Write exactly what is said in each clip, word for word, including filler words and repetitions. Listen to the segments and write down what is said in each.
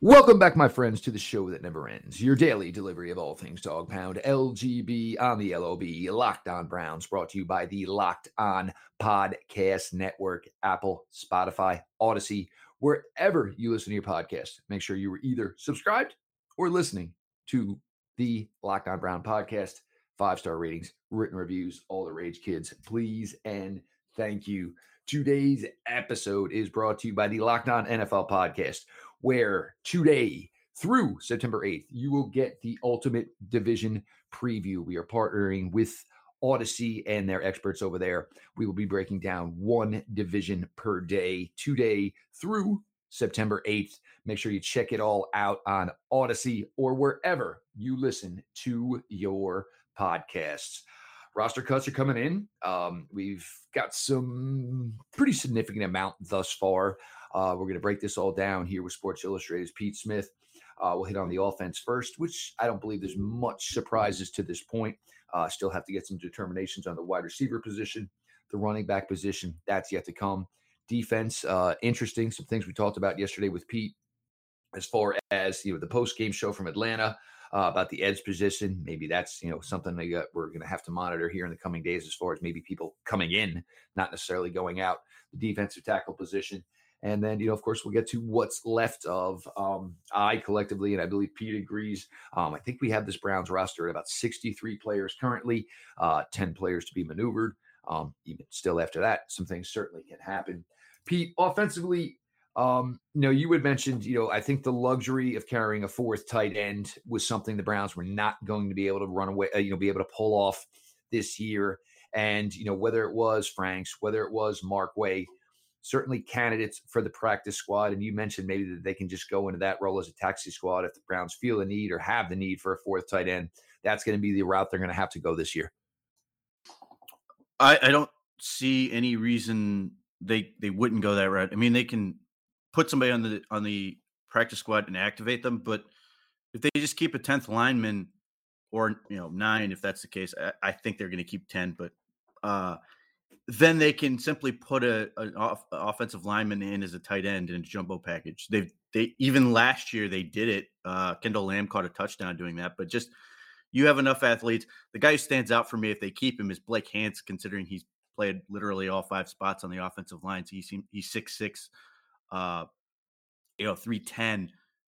Welcome back, my friends, to the show that never ends. Your daily delivery of all things Dog Pound, L G B on the L O B, Locked On Browns, brought to you by the Locked On Podcast Network, Apple, Spotify, Odyssey, wherever you listen to your podcast. Make sure you are either subscribed or listening to the Locked On Brown podcast. Five-star ratings, written reviews, all the rage, kids. Please and thank you. Today's episode is brought to you by the Locked On N F L podcast, where today through September eighth, you will get the ultimate division preview. We are partnering with Odyssey and their experts over there. We will be breaking down one division per day today through September eighth. Make sure you check it all out on Odyssey or wherever you listen to your podcasts. Roster cuts are coming in. Um, we've got some pretty significant amount thus far. Uh, we're going to break this all down here with Sports Illustrated's Pete Smith. Uh, we'll hit on the offense first, which I don't believe there's much surprises to this point. Uh, still have to get some determinations on the wide receiver position, the running back position. That's yet to come. Defense, uh, interesting. Some things we talked about yesterday with Pete as far as, you know, the post-game show from Atlanta uh, about the edge position. Maybe that's, you know, something that got, we're going to have to monitor here in the coming days as far as maybe people coming in, not necessarily going out. The defensive tackle position. And then, you know, of course, we'll get to what's left of um, I collectively, and I believe Pete agrees. Um, I think we have this Browns roster at about sixty-three players currently, uh, ten players to be maneuvered. Um, even still after that, some things certainly can happen. Pete, offensively, um, you know, you had mentioned, you know, I think the luxury of carrying a fourth tight end was something the Browns were not going to be able to run away, uh, you know, be able to pull off this year. And, you know, whether it was Franks, whether it was Markway, certainly candidates for the practice squad. And you mentioned maybe that they can just go into that role as a taxi squad if the Browns feel the need or have the need for a fourth tight end. That's going to be the route they're going to have to go this year. I, I don't see any reason they they wouldn't go that route. I mean, they can put somebody on the on the practice squad and activate them, but if they just keep a tenth lineman or, you know, nine, if that's the case, I, I think they're going to keep ten, but uh, then they can simply put a an off, offensive lineman in as a tight end in a jumbo package. They they even last year they did it. Uh, Kendall Lamb caught a touchdown doing that, but just you have enough athletes. The guy who stands out for me if they keep him is Blake Hance, considering he's played literally all five spots on the offensive line. So he seemed, he's six six, uh, you know, three ten.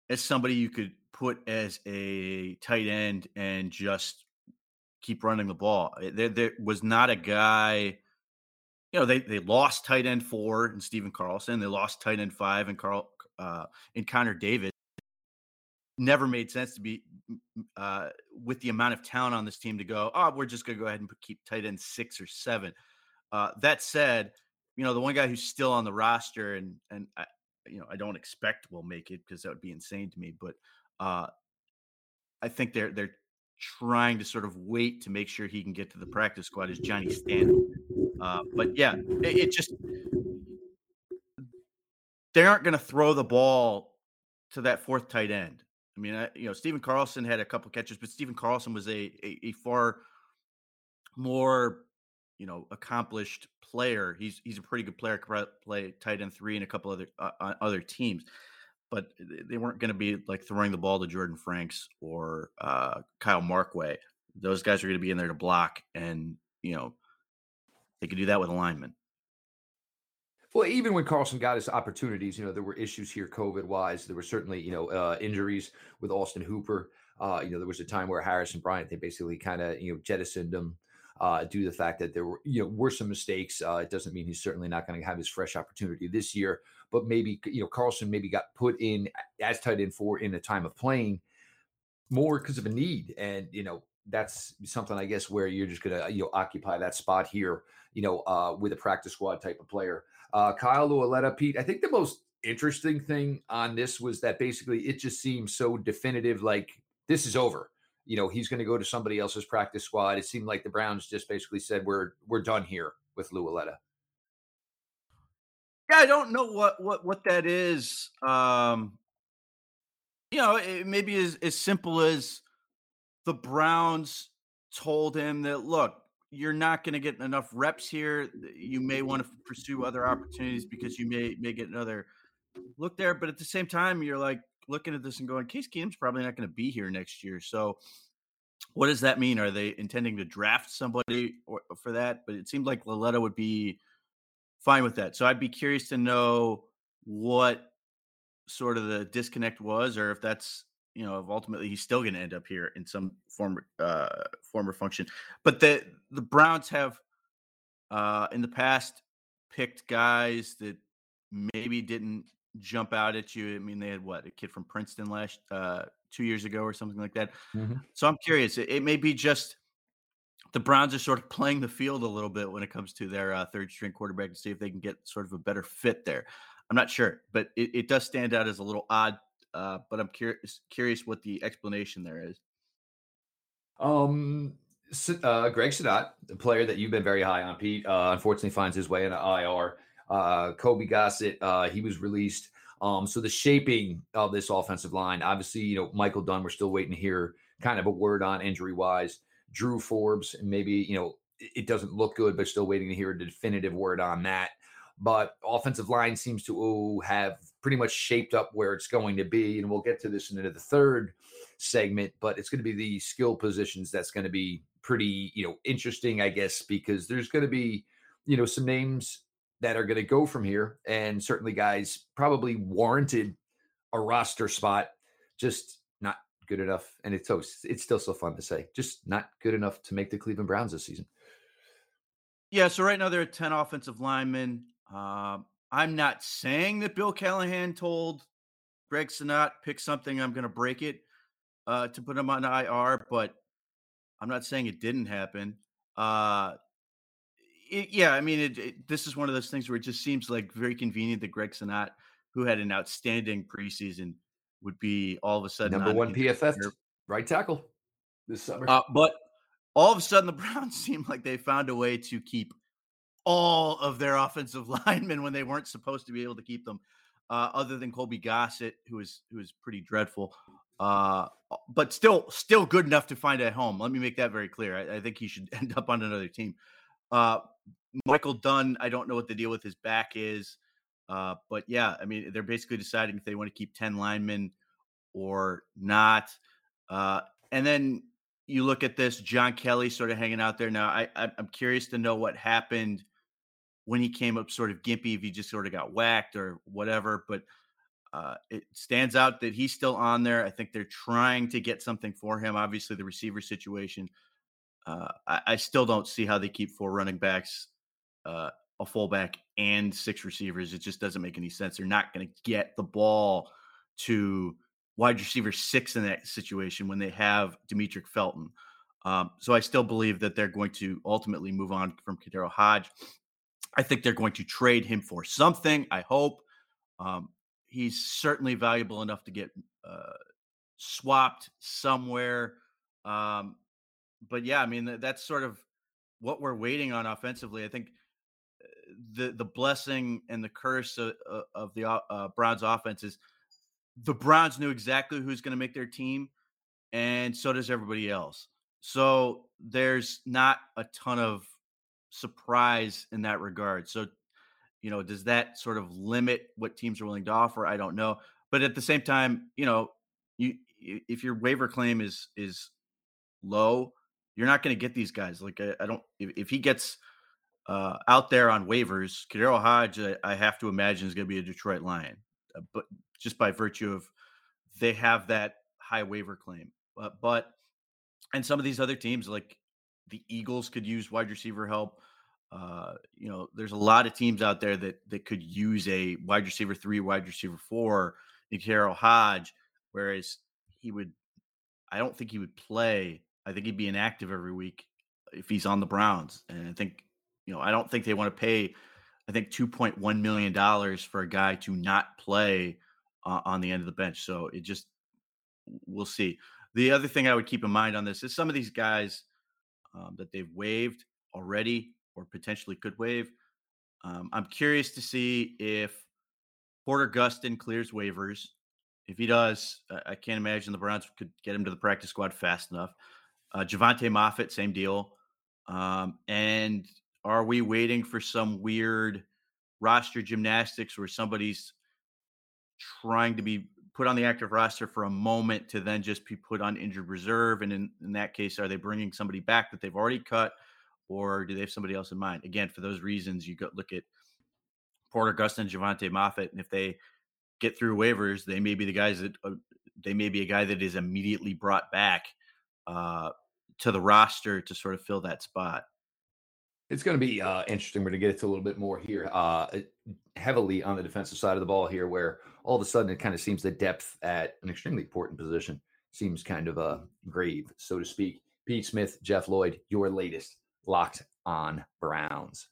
As somebody you could put as a tight end and just keep running the ball. There, there was not a guy. You know, they they lost tight end four and Steven Carlson. They lost tight end five and Carl uh, and Connor Davis. Never made sense to be uh, with the amount of talent on this team to go, oh, we're just going to go ahead and keep tight end six or seven. Uh, that said, you know, the one guy who's still on the roster and and I, you know, I don't expect will make it because that would be insane to me. But uh, I think they're they're trying to sort of wait to make sure he can get to the practice squad is Johnny Stanton. Uh, but yeah, it, it just they aren't going to throw the ball to that fourth tight end. I mean, I, you know, Steven Carlson had a couple catches, but Steven Carlson was a, a a far more, you know, accomplished player. He's he's a pretty good player. Could play tight end three and a couple other uh, other teams, but they weren't going to be like throwing the ball to Jordan Franks or uh, Kyle Markway. Those guys are going to be in there to block, and you know. They could do that with a lineman. Well, even when Carlson got his opportunities, you know, there were issues here COVID-wise. There were certainly, you know, uh, injuries with Austin Hooper. Uh, you know, there was a time where Harrison Bryant, they basically kind of, you know, jettisoned him uh, due to the fact that there were, you know, were some mistakes. Uh, it doesn't mean he's certainly not going to have his fresh opportunity this year. But maybe, you know, Carlson maybe got put in as tight end four in a time of playing more because of a need. And, you know, that's something, I guess, where you're just going to, you know, occupy that spot here, you know, uh, with a practice squad type of player. Uh, Kyle Lualetta, Pete, I think the most interesting thing on this was that basically it just seemed so definitive, like this is over. You know, he's going to go to somebody else's practice squad. It seemed like the Browns just basically said, we're we're done here. with Lualetta? Yeah, I don't know what what what that is. Um, you know, it maybe as as simple as the Browns told him that, look, you're not going to get enough reps here. You may want to pursue other opportunities because you may may get another look there. But at the same time, you're like looking at this and going, Case Keenum's probably not going to be here next year. So what does that mean? Are they intending to draft somebody or, for that? But it seemed like Lualetta would be fine with that. So I'd be curious to know what sort of the disconnect was, or if that's, you know, if ultimately he's still going to end up here in some form, uh, form or function. But the, the Browns have uh, in the past picked guys that maybe didn't jump out at you. I mean, they had what, a kid from Princeton last uh, two years ago or something like that. Mm-hmm. So I'm curious. It, it may be just the Browns are sort of playing the field a little bit when it comes to their uh, third string quarterback to see if they can get sort of a better fit there. I'm not sure, but it, it does stand out as a little odd. Uh, but I'm curious curious what the explanation there is. Um, uh, Greg Senat, the player that you've been very high on, Pete, uh, unfortunately finds his way in an I R. Uh, Kobe Gossett, uh, he was released. Um, so the shaping of this offensive line, obviously, you know, Michael Dunn, we're still waiting to hear kind of a word on injury-wise. Drew Forbes, maybe, you know, it doesn't look good, but still waiting to hear a definitive word on that. But offensive line seems to ooh, have pretty much shaped up where it's going to be. And we'll get to this into the third segment, but it's going to be the skill positions that's going to be pretty, you know, interesting, I guess, because there's going to be, you know, some names that are going to go from here. And certainly guys probably warranted a roster spot, just not good enough. And it's, it's still so fun to say, just not good enough to make the Cleveland Browns this season. Yeah. So right now there are ten offensive linemen. Um, I'm not saying that Bill Callahan told Greg Senat, pick something, I'm going to break it uh, to put him on I R, but I'm not saying it didn't happen. Uh, it, yeah, I mean, it, it, this is one of those things where it just seems like very convenient that Greg Senat, who had an outstanding preseason, would be all of a sudden number one P F F right tackle this summer. Uh, but all of a sudden, the Browns seem like they found a way to keep all of their offensive linemen when they weren't supposed to be able to keep them, uh, other than Colby Gossett, who is who is pretty dreadful, uh, but still still good enough to find a home. Let me make that very clear. I, I think he should end up on another team. Uh, Michael Dunn, I don't know what the deal with his back is, uh, but yeah, I mean, they're basically deciding if they want to keep ten linemen or not. Uh, and then you look at this, John Kelly sort of hanging out there. Now, I, I'm curious to know what happened when he came up sort of gimpy, if he just sort of got whacked or whatever, but uh, it stands out that he's still on there. I think they're trying to get something for him. Obviously the receiver situation, uh, I, I still don't see how they keep four running backs, uh, a fullback and six receivers. It just doesn't make any sense. They're not going to get the ball to wide receiver six in that situation when they have Demetric Felton. Um, so I still believe that they're going to ultimately move on from Khadarel Hodge. I think they're going to trade him for something. I hope um, he's certainly valuable enough to get uh, swapped somewhere. Um, but yeah, I mean, th- that's sort of what we're waiting on offensively. I think the the blessing and the curse of, of the uh, Browns offense is the Browns knew exactly who's going to make their team. And so does everybody else. So there's not a ton of surprise in that regard. So, you know, does that sort of limit what teams are willing to offer? I don't know. But at the same time, you know, you if your waiver claim is is low, you're not going to get these guys. Like I, I don't if, if he gets uh, out there on waivers, Khadarel Hodge, I, I have to imagine is going to be a Detroit Lion, uh, but just by virtue of they have that high waiver claim. Uh, but and some of these other teams like the Eagles could use wide receiver help. Uh, you know, there's a lot of teams out there that that could use a wide receiver three, wide receiver four, Khadarel Hodge, whereas he would, I don't think he would play. I think he'd be inactive every week if he's on the Browns. And I think, you know, I don't think they want to pay, I think two point one million dollars for a guy to not play uh, on the end of the bench. So it just, we'll see. The other thing I would keep in mind on this is some of these guys, Um, that they've waived already or potentially could waive. Um, I'm curious to see if Porter Gustin clears waivers. If he does, I can't imagine the Browns could get him to the practice squad fast enough. Uh, Javonte Moffitt, same deal. Um, and are we waiting for some weird roster gymnastics where somebody's trying to be put on the active roster for a moment to then just be put on injured reserve? And in, in that case, are they bringing somebody back that they've already cut, or do they have somebody else in mind? Again, for those reasons, you go look at Porter Gustin, Javonte Moffitt, and if they get through waivers, they may be the guys that uh, they may be a guy that is immediately brought back uh, to the roster to sort of fill that spot. It's going to be uh, interesting. We're going to get to a little bit more here, uh, heavily on the defensive side of the ball here, where all of a sudden it kind of seems the depth at an extremely important position seems kind of uh, grave, so to speak. Pete Smith, Jeff Lloyd, your latest Locked On Browns.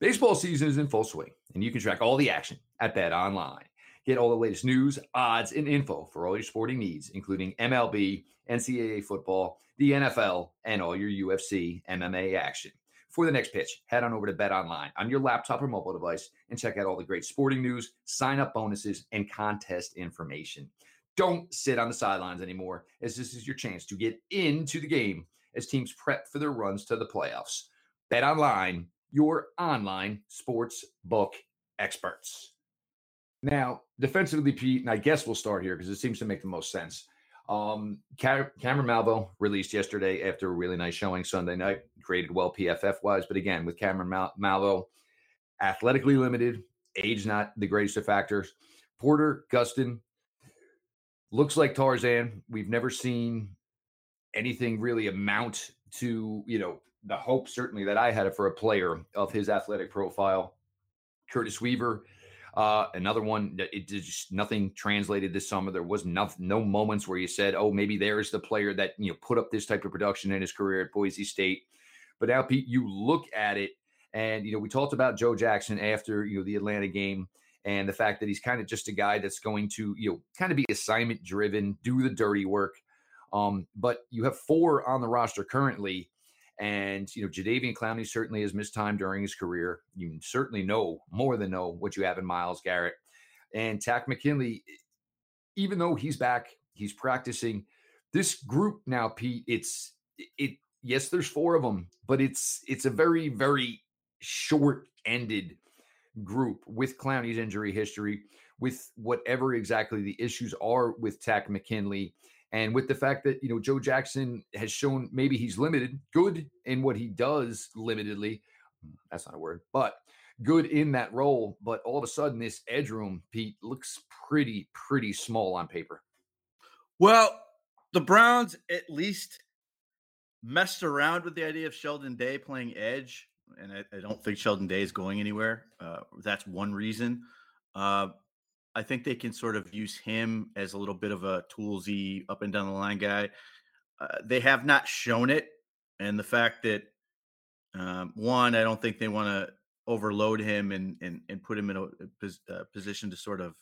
Baseball season is in full swing, and you can track all the action at BetOnline. Get all the latest news, odds, and info for all your sporting needs, including M L B, N C double A football, the N F L, and all your U F C, M M A action. For the next pitch, head on over to BetOnline on your laptop or mobile device and check out all the great sporting news, sign-up bonuses, and contest information. Don't sit on the sidelines anymore, as this is your chance to get into the game as teams prep for their runs to the playoffs. BetOnline, your online sports book experts. Now, defensively, Pete, and I guess we'll start here because it seems to make the most sense. Um, Cam- Cameron Malveaux released yesterday after a really nice showing Sunday night, graded well P F F-wise. But again, with Cameron Mal- Malveaux, athletically limited, age not the greatest of factors. Porter Gustin looks like Tarzan. We've never seen anything really amount to, you know, the hope certainly that I had for a player of his athletic profile. Curtis Weaver, Uh, another one, it did just nothing translated this summer. There was no, no moments where you said, oh, maybe there's the player that, you know, put up this type of production in his career at Boise State. But now, Pete, you look at it and, you know, we talked about Joe Jackson after, you know, the Atlanta game and the fact that he's kind of just a guy that's going to, you know, kind of be assignment driven, do the dirty work. Um, but you have four on the roster currently. And, you know, Jadeveon Clowney certainly has missed time during his career. You certainly know, more than know, what you have in Myles Garrett. And Takk McKinley, even though he's back, he's practicing. This group now, Pete, it's – it. yes, there's four of them, but it's it's a very, very short-ended group with Clowney's injury history, with whatever exactly the issues are with Takk McKinley. And with the fact that, you know, Joe Jackson has shown maybe he's limited, good in what he does limitedly. That's not a word, but good in that role. But all of a sudden, this edge room, Pete, looks pretty, pretty small on paper. Well, the Browns at least messed around with the idea of Sheldon Day playing edge. And I, I don't think Sheldon Day is going anywhere. Uh, that's one reason. Uh I think they can sort of use him as a little bit of a toolsy up and down the line guy. Uh, they have not shown it. And the fact that um, one, I don't think they want to overload him and, and, and put him in a, a position to sort of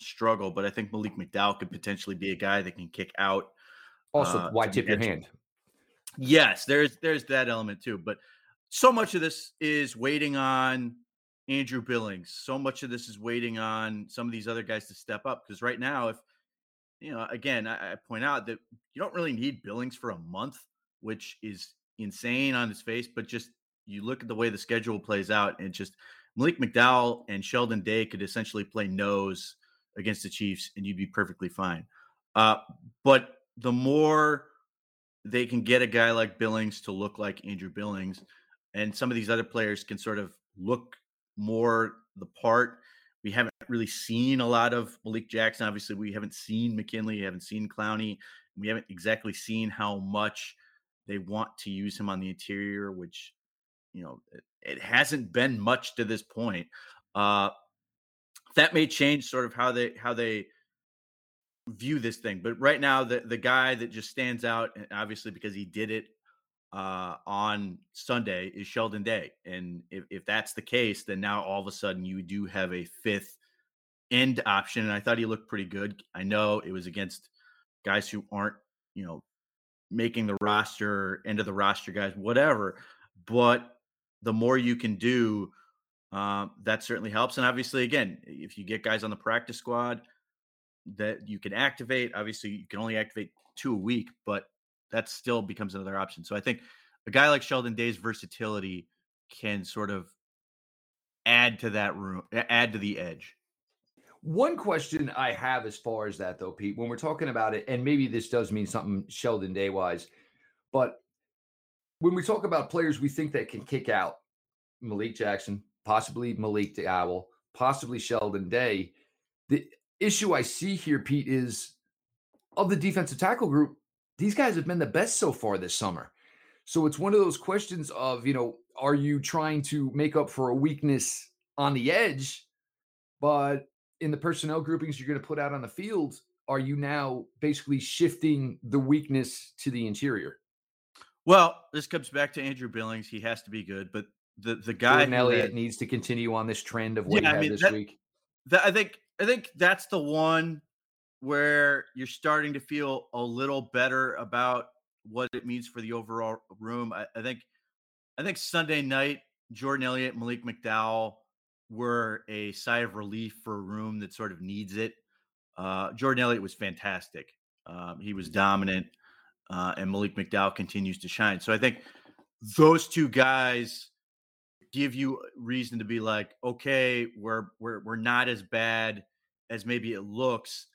struggle. But I think Malik McDowell could potentially be a guy that can kick out. Also, uh, why tip your hand? Yes, there's, there's that element too, but so much of this is waiting on Andrew Billings. So much of this is waiting on some of these other guys to step up. Because right now, if, you know, again, I, I point out that you don't really need Billings for a month, which is insane on his face. But just you look at the way the schedule plays out, and just Malik McDowell and Sheldon Day could essentially play nose against the Chiefs and you'd be perfectly fine. Uh, but the more they can get a guy like Billings to look like Andrew Billings, and some of these other players can sort of look more the part. We haven't really seen a lot of Malik Jackson. Obviously, we haven't seen McKinley. We haven't seen Clowney. We haven't exactly seen how much they want to use him on the interior, which, you know, it, it hasn't been much to this point. Uh, that may change sort of how they how they view this thing. But right now, the, the guy that just stands out, and obviously because he did it Uh, on Sunday, is Sheldon Day. And if, if that's the case, then now all of a sudden you do have a fifth end option. And I thought he looked pretty good. I know it was against guys who aren't, you know, making the roster, end of the roster guys, whatever. But the more you can do, uh, that certainly helps. And obviously, again, if you get guys on the practice squad that you can activate, obviously you can only activate two a week, but that still becomes another option. So I think a guy like Sheldon Day's versatility can sort of add to that room, add to the edge. One question I have as far as that, though, Pete, when we're talking about it, and maybe this does mean something Sheldon Day-wise, but when we talk about players we think that can kick out, Malik Jackson, possibly Malik McDowell, possibly Sheldon Day, the issue I see here, Pete, is of the defensive tackle group, these guys have been the best so far this summer. So it's one of those questions of, you know, are you trying to make up for a weakness on the edge, but in the personnel groupings you're going to put out on the field, are you now basically shifting the weakness to the interior? Well, this comes back to Andrew Billings. He has to be good, but the the guy Jordan Elliott had, needs to continue on this trend of what yeah, he had I mean, this that, week. That, I think I think that's the one where you're starting to feel a little better about what it means for the overall room. I, I think I think Sunday night, Jordan Elliott, Malik McDowell were a sigh of relief for a room that sort of needs it. Uh, Jordan Elliott was fantastic. Um, he was dominant, uh, and Malik McDowell continues to shine. So I think those two guys give you reason to be like, okay, we're we're we're not as bad as maybe it looks.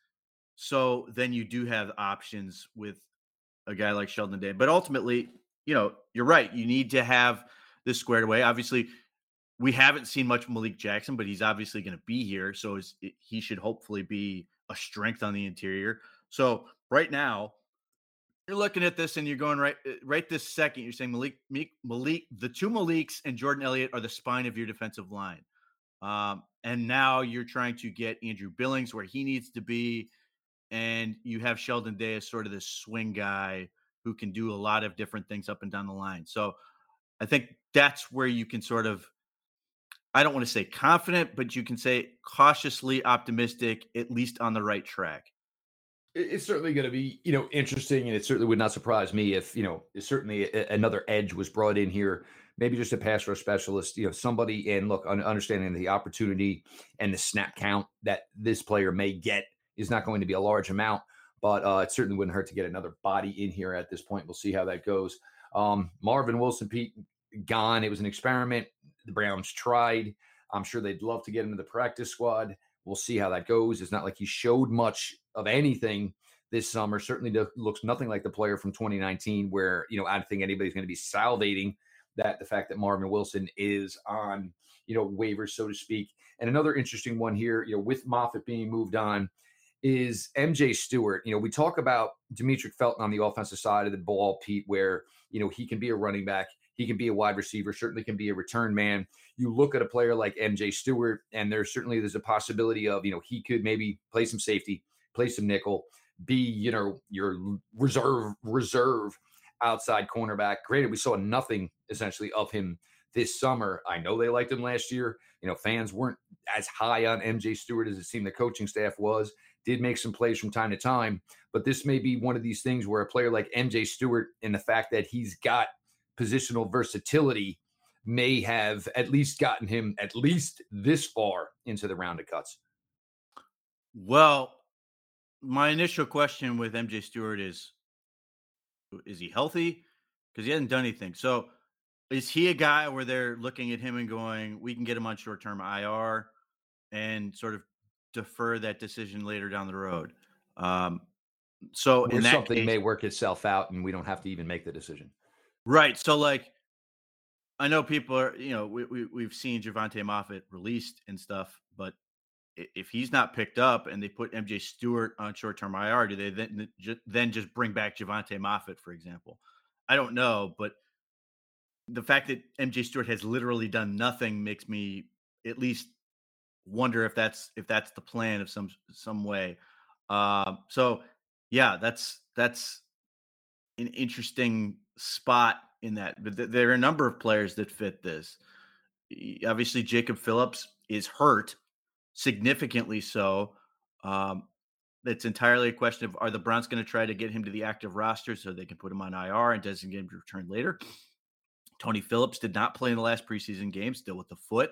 So then you do have options with a guy like Sheldon Day. But ultimately, you know, you're right. You need to have this squared away. Obviously, we haven't seen much of Malik Jackson, but he's obviously going to be here. So it's, it, he should hopefully be a strength on the interior. So right now, you're looking at this and you're going right right this second. You're saying Malik, Malik, Malik the two Maliks and Jordan Elliott are the spine of your defensive line. Um, and now you're trying to get Andrew Billings where he needs to be. And you have Sheldon Day as sort of this swing guy who can do a lot of different things up and down the line. So I think that's where you can sort of, I don't want to say confident, but you can say cautiously optimistic, at least on the right track. It's certainly going to be, you know, interesting. And it certainly would not surprise me if, you know, certainly another edge was brought in here, maybe just a pass rush specialist, you know, somebody. And look, understanding the opportunity and the snap count that this player may get is not going to be a large amount, but uh, it certainly wouldn't hurt to get another body in here at this point. We'll see how that goes. Um, Marvin Wilson, Pete, gone. It was an experiment. The Browns tried. I'm sure they'd love to get him to the practice squad. We'll see how that goes. It's not like he showed much of anything this summer. Certainly do- looks nothing like the player from twenty nineteen where, you know, I don't think anybody's going to be salivating that the fact that Marvin Wilson is on, you know, waivers, so to speak. And another interesting one here, you know, with Moffitt being moved on, is M J Stewart. You know, we talk about Demetric Felton on the offensive side of the ball, Pete, where, you know, he can be a running back. He can be a wide receiver, certainly can be a return man. You look at a player like M J Stewart, and there's certainly there's a possibility of, you know, he could maybe play some safety, play some nickel, be, you know, your reserve, reserve outside cornerback. Granted, we saw nothing essentially of him this summer. I know they liked him last year. You know, fans weren't as high on M J Stewart as it seemed the coaching staff was. Did make some plays from time to time, but this may be one of these things where a player like M J Stewart and the fact that he's got positional versatility may have at least gotten him at least this far into the round of cuts. Well, my initial question with M J Stewart is, is he healthy? Because he hasn't done anything. So is he a guy where they're looking at him and going, we can get him on short-term I R and sort of defer that decision later down the road? Um, so in that something case, may work itself out and we don't have to even make the decision. Right. So like, I know people are, you know, we, we, we've seen Javonte Moffitt released and stuff, but if he's not picked up and they put M J Stewart on short-term I R, do they then, then just bring back Javonte Moffitt, for example? I don't know, but the fact that M J Stewart has literally done nothing makes me at least wonder if that's if that's the plan of some some way. Uh, so yeah, that's that's an interesting spot in that. But th- there are a number of players that fit this. Obviously, Jacob Phillips is hurt, significantly so. Um, it's entirely a question of, are the Browns going to try to get him to the active roster so they can put him on I R and designate him to return later? Tony Phillips did not play in the last preseason game, still with the foot.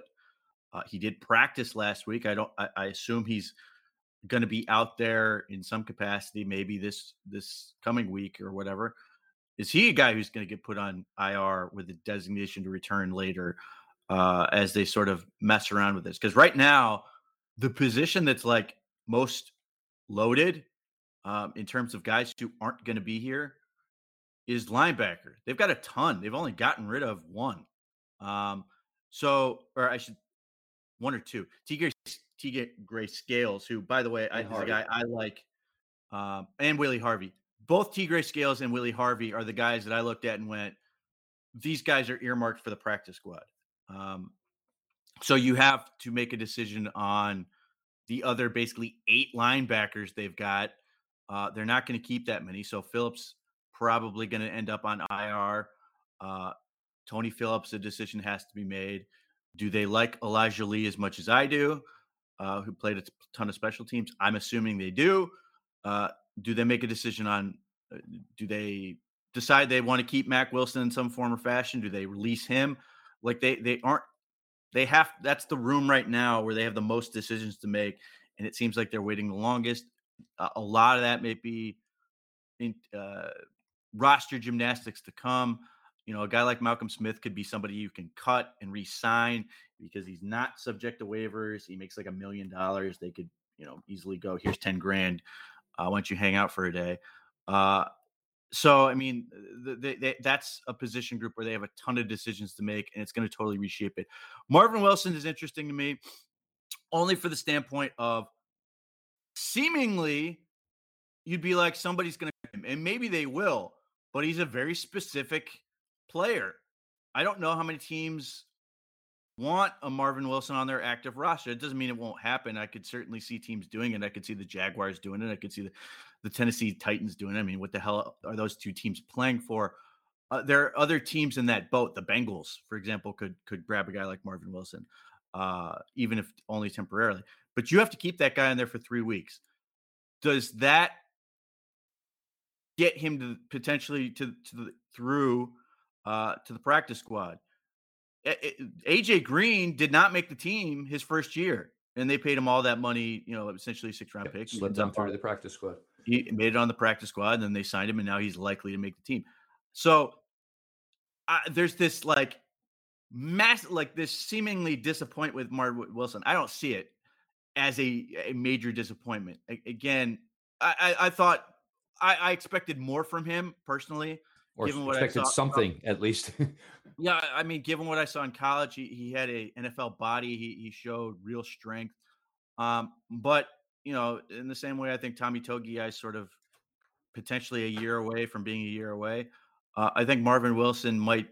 Uh, he did practice last week. I don't. I, I assume he's going to be out there in some capacity, maybe this this coming week or whatever. Is he a guy who's going to get put on I R with a designation to return later uh, as they sort of mess around with this? Because right now, the position that's like most loaded um, in terms of guys who aren't going to be here is linebacker. They've got a ton. They've only gotten rid of one. Um, so, or I should, one or two. T J Gray Scales, who, by the way, I, is a guy I like, um, and Willie Harvey. Both T. Gray Scales and Willie Harvey are the guys that I looked at and went, these guys are earmarked for the practice squad. Um, so you have to make a decision on the other basically eight linebackers they've got. Uh, they're not going to keep that many. So Phillips probably going to end up on I R. Uh, Tony Phillips, a decision has to be made. Do they like Elijah Lee as much as I do, uh, who played a ton of special teams? I'm assuming they do. Uh, Do they make a decision on, do they decide they want to keep Mack Wilson in some form or fashion? Do they release him? Like they, they aren't, they have, that's the room right now where they have the most decisions to make. And it seems like they're waiting the longest. Uh, a lot of that may be in, uh, roster gymnastics to come. You know, a guy like Malcolm Smith could be somebody you can cut and re-sign because he's not subject to waivers. He makes like a million dollars. They could, you know, easily go, here's ten grand. Uh, once you hang out for a day. Uh, so, I mean, the, the, the, that's a position group where they have a ton of decisions to make, and it's going to totally reshape it. Marvin Wilson is interesting to me only for the standpoint of seemingly you'd be like somebody's going to, and maybe they will, but he's a very specific player. I don't know how many teams want a Marvin Wilson on their active roster. It doesn't mean it won't happen. I could certainly see teams doing it. I could see the Jaguars doing it. I could see the, the Tennessee Titans doing it. I mean, what the hell are those two teams playing for? Uh, there are other teams in that boat. The Bengals, for example, could could grab a guy like Marvin Wilson, uh, even if only temporarily. But you have to keep that guy in there for three weeks. Does that get him to potentially to, to the, through uh, to the practice squad? A J Green did not make the team his first year, and they paid him all that money, you know, essentially six-round yeah, picks. Slipped down through the practice squad. He made it on the practice squad, and then they signed him, and now he's likely to make the team. So I, there's this, like, massive, like, this seemingly disappointment with Marvin Wilson. I don't see it as a, a major disappointment. I, again, I, I, I thought I, I expected more from him personally. Or given what I saw, something at least. Yeah, I mean, given what I saw in college, he, he had a N F L body. He he showed real strength. Um, but you know, in the same way, I think Tommy Togiai is sort of potentially a year away from being a year away. Uh, I think Marvin Wilson might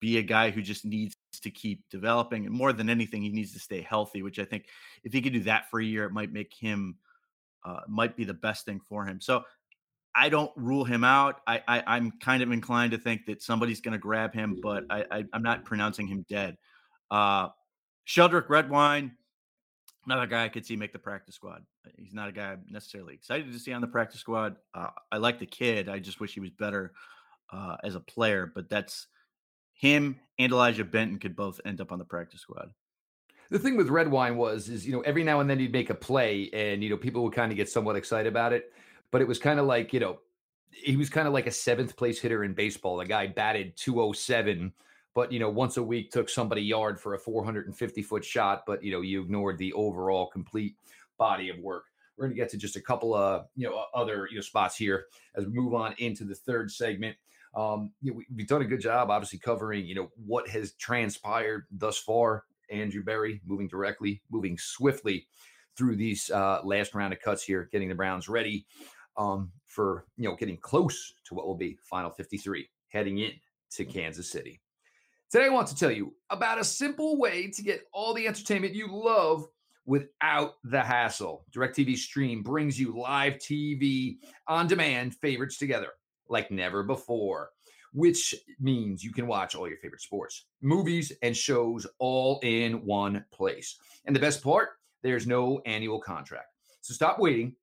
be a guy who just needs to keep developing, and more than anything, he needs to stay healthy. Which I think, if he could do that for a year, it might make him uh, might be the best thing for him. So I don't rule him out. I, I, I'm kind of inclined to think that somebody's going to grab him, but I, I, I'm not pronouncing him dead. Uh, Sheldrick Redwine, another guy I could see make the practice squad. He's not a guy I'm necessarily excited to see on the practice squad. Uh, I like the kid. I just wish he was better uh, as a player, but that's him and Elijah Benton could both end up on the practice squad. The thing with Redwine was, is, you know, every now and then he'd make a play and, you know, people would kind of get somewhat excited about it. But it was kind of like, you know, he was kind of like a seventh place hitter in baseball. The guy batted two oh seven, but, you know, once a week took somebody yard for a four hundred fifty foot shot. But, you know, you ignored the overall complete body of work. We're going to get to just a couple of, you know, other you know spots here as we move on into the third segment. Um, you know, we, we've done a good job, obviously, covering, you know, what has transpired thus far. Andrew Berry moving directly, moving swiftly through these uh, last round of cuts here, getting the Browns ready. Um, for, you know, getting close to what will be Final fifty-three, heading in to Kansas City. Today, I want to tell you about a simple way to get all the entertainment you love without the hassle. DirecTV Stream brings you live T V on-demand favorites together like never before, which means you can watch all your favorite sports, movies, and shows all in one place. And the best part, there's no annual contract. So stop waiting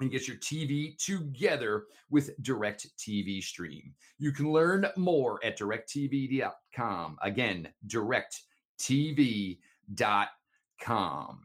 and get your T V together with DirecTV Stream. You can learn more at direct t v dot com. Again, direct t v dot com.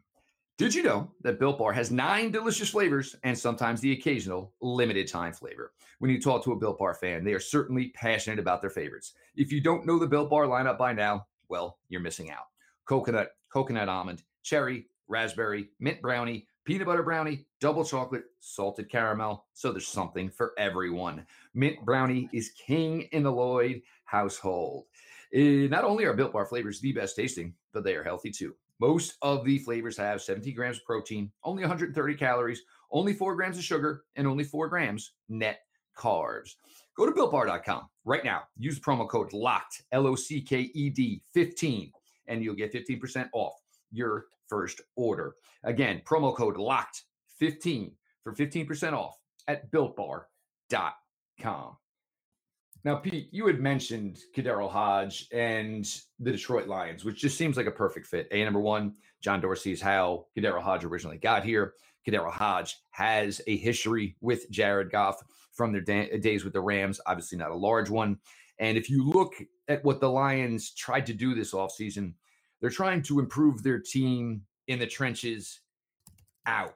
Did you know that Built Bar has nine delicious flavors and sometimes the occasional limited time flavor? When you talk to a Built Bar fan, they are certainly passionate about their favorites. If you don't know the Built Bar lineup by now, well, you're missing out. Coconut, coconut almond, cherry, raspberry, mint brownie, peanut butter brownie, double chocolate, salted caramel. So there's something for everyone. Mint brownie is king in the Lloyd household. Uh, not only are Built Bar flavors the best tasting, but they are healthy too. Most of the flavors have seventy grams of protein, only one hundred thirty calories, only four grams of sugar, and only four grams net carbs. Go to built bar dot com right now. Use the promo code LOCKED, L O C K E D, fifteen, and you'll get fifteen percent off your first order. Again, promo code LOCKED fifteen for fifteen percent off at built bar dot com. Now, Pete, you had mentioned Khadarel Hodge and the Detroit Lions, which just seems like a perfect fit. A, number one, John Dorsey is how Khadarel Hodge originally got here. Khadarel Hodge has a history with Jared Goff from their da- days with the Rams, obviously not a large one. And if you look at what the Lions tried to do this offseason, they're trying to improve their team in the trenches out.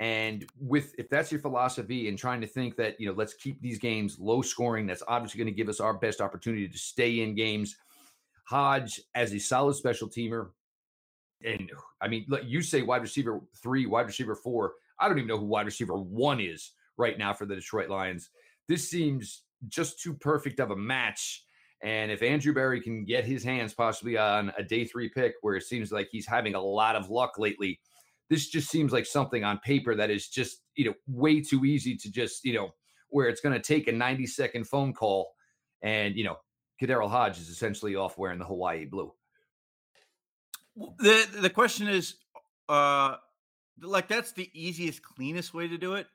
And with if that's your philosophy and trying to think that, you know, let's keep these games low scoring, that's obviously going to give us our best opportunity to stay in games. Hodge, as a solid special teamer, and I mean, you say wide receiver three, wide receiver four. I don't even know who wide receiver one is right now for the Detroit Lions. This seems just too perfect of a match. And if Andrew Berry can get his hands possibly on a day three pick where it seems like he's having a lot of luck lately, this just seems like something on paper that is just, you know, way too easy to just, you know, where it's going to take a ninety second phone call. And, you know, Khadarel Hodge is essentially off wearing the Hawaii blue. The the question is, uh, like, that's the easiest, cleanest way to do it.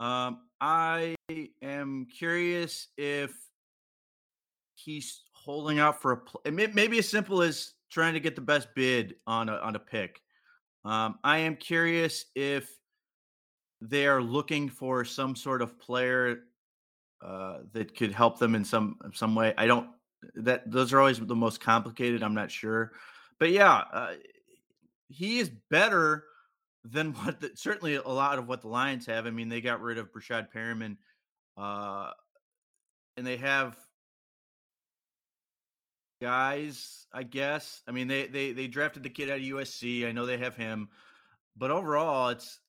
Um, I am curious if he's holding out for a play. Maybe as simple as trying to get the best bid on a, on a pick. Um, I am curious if they are looking for some sort of player uh, that could help them in some some way. I don't that those are always the most complicated. I'm not sure, but yeah, uh, he is better than what the, certainly a lot of what the Lions have. I mean, they got rid of Brashad Perriman, uh, and they have guys, I guess. I mean, they they they drafted the kid out of U S C. I know they have him, but overall, it's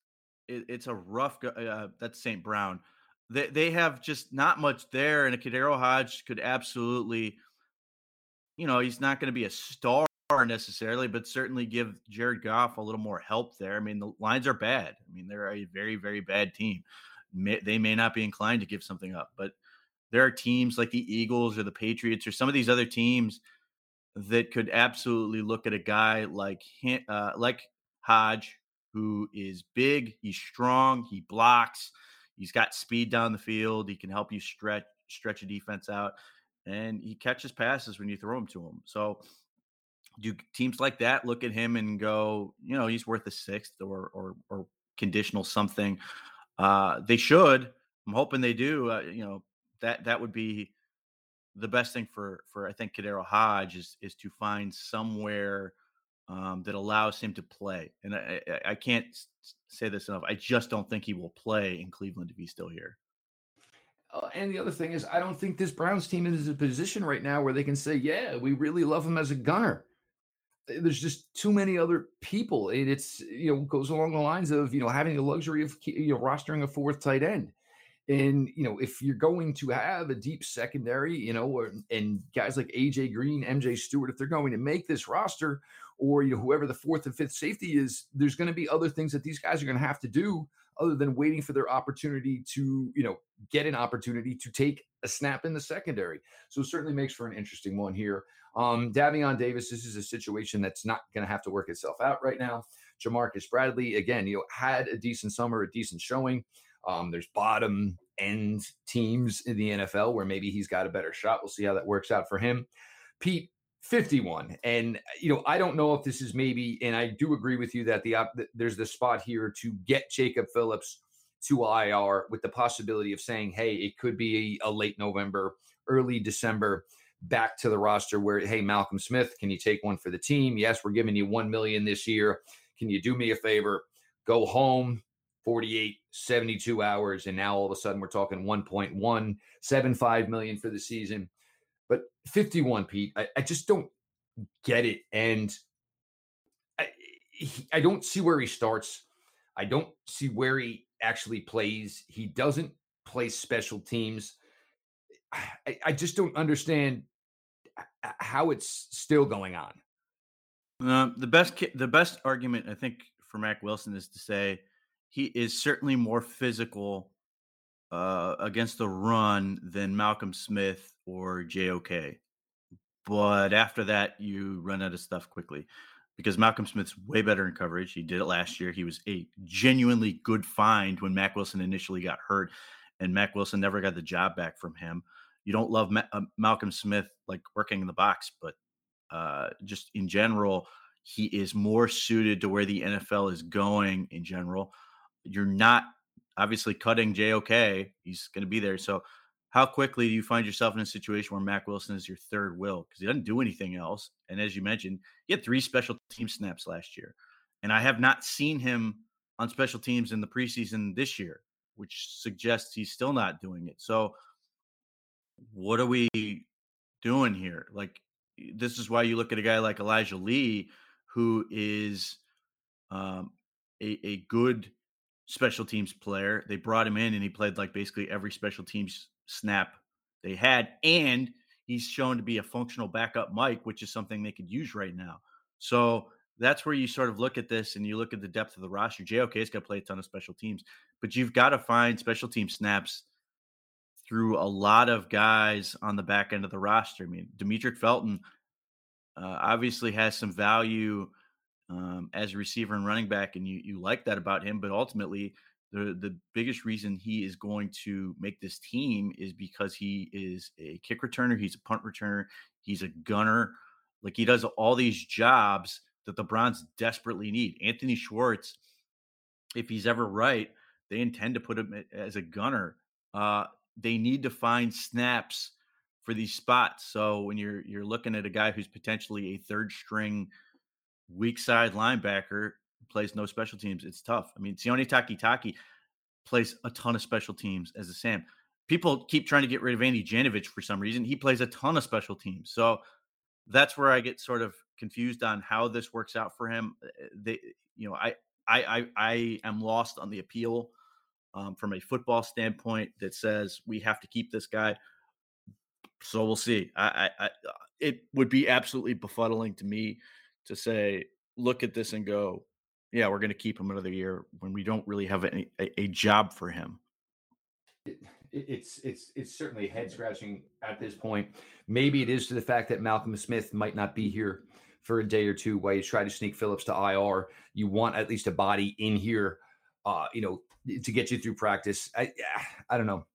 it, it's a rough. Uh, that's Saint Brown. They they have just not much there, and a Khadarel Hodge could absolutely, you know, he's not going to be a star necessarily, but certainly give Jared Goff a little more help there. I mean, the Lions are bad. I mean, they're a very very bad team. May, they may not be inclined to give something up, but there are teams like the Eagles or the Patriots or some of these other teams that could absolutely look at a guy like him, uh, like Hodge, who is big, he's strong, he blocks, he's got speed down the field, he can help you stretch stretch a defense out, and he catches passes when you throw them to him. So do teams like that look at him and go, you know, he's worth a sixth or or, or conditional something? Uh, they should. I'm hoping they do. Uh, you know. That that would be the best thing for, for I think, Khadarel Hodge is is to find somewhere um, that allows him to play. And I, I, I can't say this enough. I just don't think he will play in Cleveland if he's still here. Uh, and the other thing is, I don't think this Browns team is in a position right now where they can say, yeah, we really love him as a gunner. There's just too many other people. And it's, you know, goes along the lines of, you know, having the luxury of, you know, rostering a fourth tight end. And, you know, if you're going to have a deep secondary, you know, or, and guys like A J Green, M J Stewart, if they're going to make this roster or, you know, whoever the fourth and fifth safety is, there's going to be other things that these guys are going to have to do other than waiting for their opportunity to, you know, get an opportunity to take a snap in the secondary. So it certainly makes for an interesting one here. Um, Davion Davis, this is a situation that's not going to have to work itself out right now. Jamarcus Bradley, again, you know, had a decent summer, a decent showing. Um, there's bottom end teams in the N F L where maybe he's got a better shot. We'll see how that works out for him. Pete, fifty-one. And, you know, I don't know if this is maybe, and I do agree with you that the op- there's this spot here to get Jacob Phillips to I R with the possibility of saying, hey, it could be a late November, early December back to the roster where, hey, Malcolm Smith, can you take one for the team? Yes, we're giving you one million dollars this year. Can you do me a favor? Go home forty-eight, seventy-two hours. And now all of a sudden we're talking one point one seven five million dollars for the season. But fifty-one, Pete, I, I just don't get it. And I, I don't see where he starts. I don't see where he actually plays. He doesn't play special teams. I, I just don't understand how it's still going on. Uh, the best ki- the best argument, I think, for Mack Wilson is to say he is certainly more physical uh, against the run than Malcolm Smith or J O K. But after that, you run out of stuff quickly because Malcolm Smith's way better in coverage. He did it last year. He was a genuinely good find when Mack Wilson initially got hurt, and Mack Wilson never got the job back from him. You don't love Ma- uh, Malcolm Smith like working in the box, but uh, just in general, he is more suited to where the N F L is going in general. You're not obviously cutting J O K. He's going to be there. So how quickly do you find yourself in a situation where Mack Wilson is your third will? Because he doesn't do anything else. And as you mentioned, he had three special team snaps last year. And I have not seen him on special teams in the preseason this year, which suggests he's still not doing it. So what are we doing here? Like, this is why you look at a guy like Elijah Lee, who is um, a, a good special teams player. They brought him in and he played like basically every special teams snap they had. And he's shown to be a functional backup Mike, which is something they could use right now. So that's where you sort of look at this and you look at the depth of the roster. J O K is going to play a ton of special teams, but you've got to find special team snaps through a lot of guys on the back end of the roster. I mean, Demetric Felton uh, obviously has some value um, as a receiver and running back, and you you like that about him. But ultimately, the the biggest reason he is going to make this team is because he is a kick returner, he's a punt returner, he's a gunner. Like, he does all these jobs that the Browns desperately need. Anthony Schwartz, if he's ever right, they intend to put him as a gunner. Uh, they need to find snaps for these spots. So when you're you're looking at a guy who's potentially a third string weak side linebacker, plays no special teams, it's tough. I mean, Sione Takitaki plays a ton of special teams as a Sam. People keep trying to get rid of Andy Janovich for some reason. He plays a ton of special teams. So that's where I get sort of confused on how this works out for him. They, you know, I, I, I, I am lost on the appeal um, from a football standpoint that says we have to keep this guy. So we'll see. I, I, I, it would be absolutely befuddling to me to say, look at this and go, yeah, we're going to keep him another year when we don't really have any, a, a job for him. It, it's it's it's certainly head scratching at this point. Maybe it is to the fact that Malcolm Smith might not be here for a day or two while you try to sneak Phillips to I R. You want at least a body in here, uh, you know, to get you through practice. I I don't know.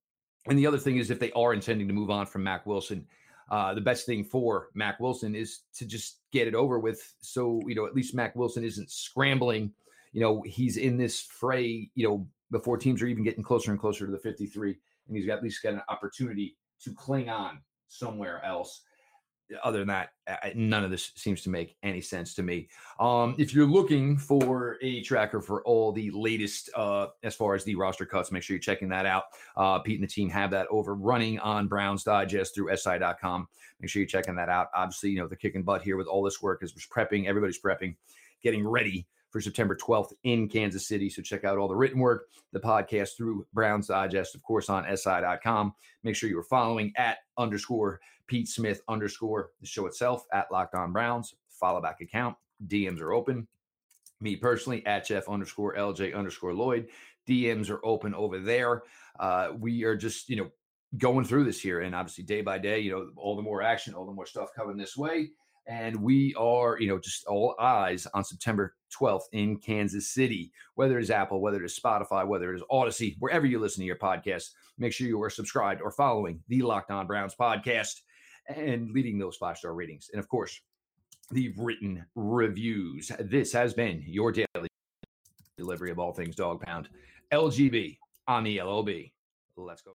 And the other thing is, if they are intending to move on from Mack Wilson, uh, the best thing for Mack Wilson is to just get it over with. So, you know, at least Mack Wilson isn't scrambling. You know, he's in this fray, you know, before teams are even getting closer and closer to the fifty-three, and he's got, at least got an opportunity to cling on somewhere else. Other than that, I, none of this seems to make any sense to me. Um, if you're looking for a tracker for all the latest uh, as far as the roster cuts, make sure you're checking that out. Uh, Pete and the team have that over running on Browns Digest through S I dot com. Make sure you're checking that out. Obviously, you know, they're kicking butt here with all this work as we're prepping. Everybody's prepping, getting ready for September twelfth in Kansas City. So check out all the written work, the podcast through Browns Digest, of course, on S I dot com. Make sure you are following at underscore Pete Smith underscore the show itself at Locked On Browns. Follow back account. D Ms are open. Me personally at Jeff underscore L J underscore Lloyd. D Ms are open over there. Uh, we are just, you know, going through this here. And obviously day by day, you know, all the more action, all the more stuff coming this way. And we are, you know, just all eyes on September twelfth in Kansas City, whether it's Apple, whether it's Spotify, whether it's Odyssey, wherever you listen to your podcast, make sure you are subscribed or following the Locked On Browns podcast and leading those five-star ratings. And, of course, the written reviews. This has been your daily delivery of all things Dog Pound. L G B. on the L O B. Let's go.